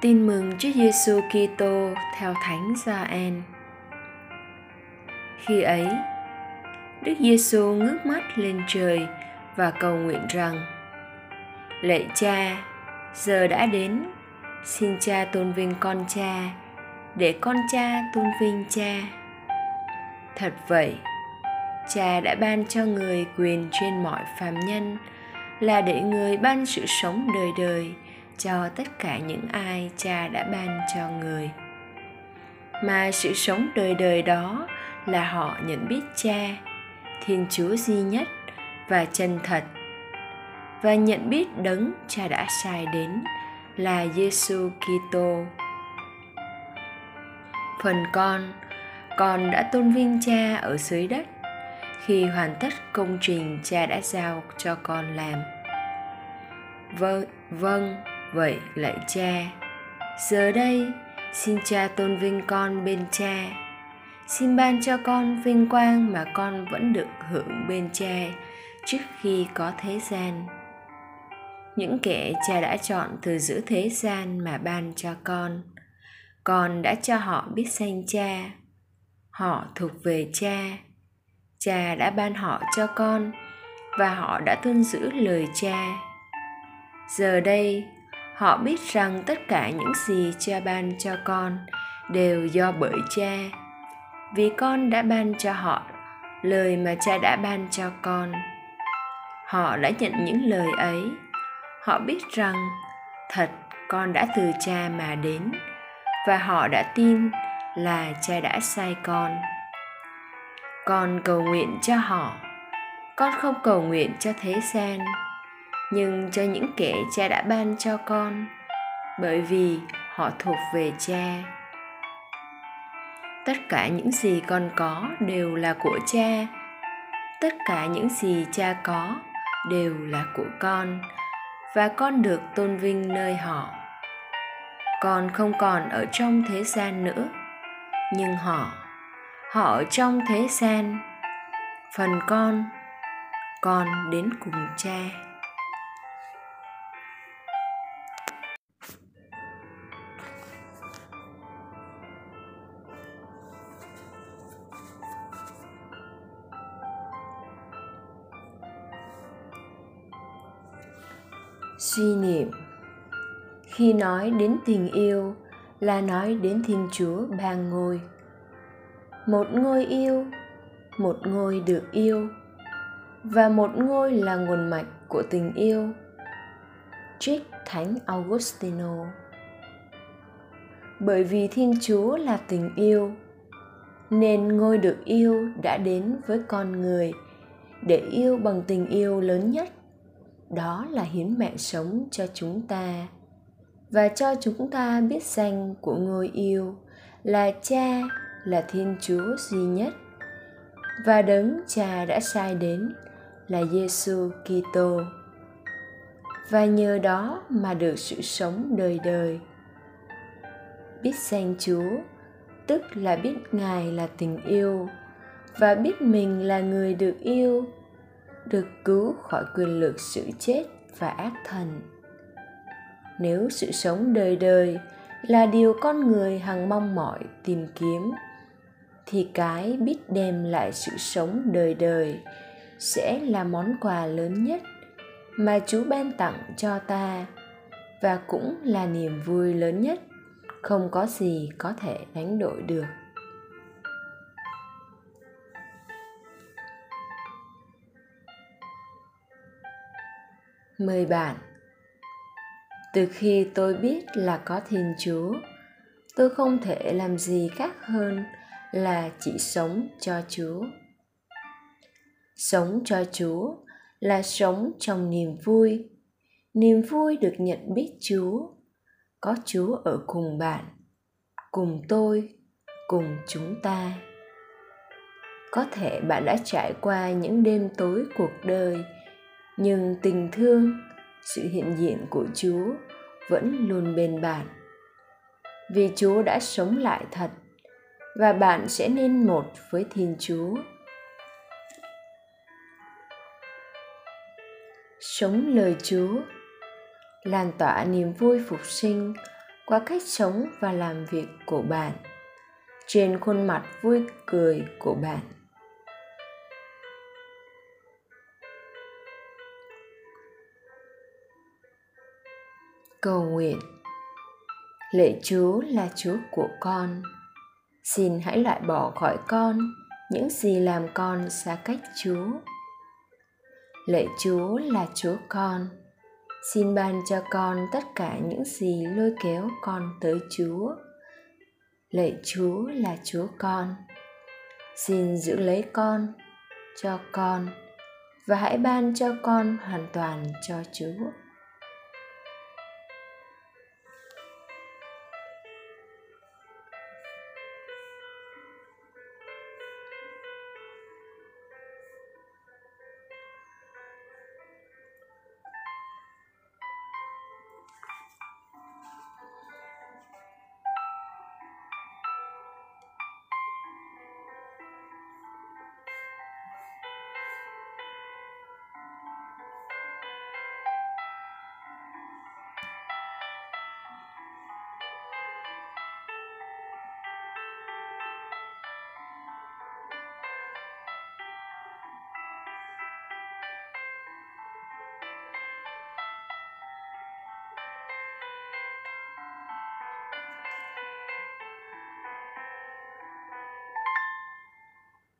Tin mừng Chúa Giêsu Kitô theo Thánh Gioan. Khi ấy, Đức Giêsu ngước mắt lên trời và cầu nguyện rằng: Lạy Cha, giờ đã đến, xin Cha tôn vinh con Cha, để con Cha tôn vinh Cha. Thật vậy, Cha đã ban cho người quyền trên mọi phàm nhân, là để người ban sự sống đời đời cho tất cả những ai Cha đã ban cho người. Mà sự sống đời đời đó là họ nhận biết Cha, Thiên Chúa duy nhất và chân thật, và nhận biết Đấng Cha đã sai đến là Giêsu Kitô. Phần con đã tôn vinh Cha ở dưới đất khi hoàn tất công trình Cha đã giao cho con làm. Vâng, vậy lạy Cha, giờ đây xin Cha tôn vinh con bên Cha. Xin ban cho con vinh quang mà con vẫn được hưởng bên Cha trước khi có thế gian. Những kẻ Cha đã chọn từ giữa thế gian mà ban cho con đã cho họ biết danh Cha. Họ thuộc về Cha, Cha đã ban họ cho con, và họ đã tuân giữ lời Cha. Giờ đây, họ biết rằng tất cả những gì Cha ban cho con đều do bởi Cha, vì con đã ban cho họ lời mà Cha đã ban cho con. Họ đã nhận những lời ấy. Họ biết rằng thật con đã từ Cha mà đến, và họ đã tin là Cha đã sai con. Con cầu nguyện cho họ. Con không cầu nguyện cho thế gian, nhưng cho những kẻ Cha đã ban cho con, bởi vì họ thuộc về Cha. Tất cả những gì con có đều là của Cha. Tất cả những gì Cha có đều là của con, và con được tôn vinh nơi họ. Con không còn ở trong thế gian nữa, nhưng họ ở trong thế gian. Phần con đến cùng Cha. Suy niệm. Khi nói đến tình yêu là nói đến Thiên Chúa ba ngôi. Một ngôi yêu, một ngôi được yêu, và một ngôi là nguồn mạch của tình yêu. Trích Thánh Augustino. Bởi vì Thiên Chúa là tình yêu, nên ngôi được yêu đã đến với con người để yêu bằng tình yêu lớn nhất. Đó là hiến mạng sống cho chúng ta, và cho chúng ta biết danh của ngôi yêu là Cha, là Thiên Chúa duy nhất, và Đấng Cha đã sai đến là Giêsu Kitô, và nhờ đó mà được sự sống đời đời. Biết danh Chúa tức là biết Ngài là tình yêu, và biết mình là người được yêu, được cứu khỏi quyền lực sự chết và ác thần. Nếu sự sống đời đời là điều con người hằng mong mỏi tìm kiếm, thì cái biết đem lại sự sống đời đời sẽ là món quà lớn nhất mà Chúa ban tặng cho ta, và cũng là niềm vui lớn nhất không có gì có thể đánh đổi được. Mời bạn. Từ khi tôi biết là có Thiên Chúa, tôi không thể làm gì khác hơn là chỉ sống cho Chúa. Sống cho Chúa là sống trong niềm vui được nhận biết Chúa, có Chúa ở cùng bạn, cùng tôi, cùng chúng ta. Có thể bạn đã trải qua những đêm tối cuộc đời, nhưng tình thương, sự hiện diện của Chúa vẫn luôn bên bạn. Vì Chúa đã sống lại thật, và bạn sẽ nên một với Thiên Chúa. Sống lời Chúa, lan tỏa niềm vui phục sinh qua cách sống và làm việc của bạn, trên khuôn mặt vui cười của bạn. Cầu nguyện. Lạy Chúa là Chúa của con, xin hãy loại bỏ khỏi con những gì làm con xa cách Chúa. Lạy Chúa là Chúa con, xin ban cho con tất cả những gì lôi kéo con tới Chúa. Lạy Chúa là Chúa con, xin giữ lấy con, cho con, và hãy ban cho con hoàn toàn cho Chúa.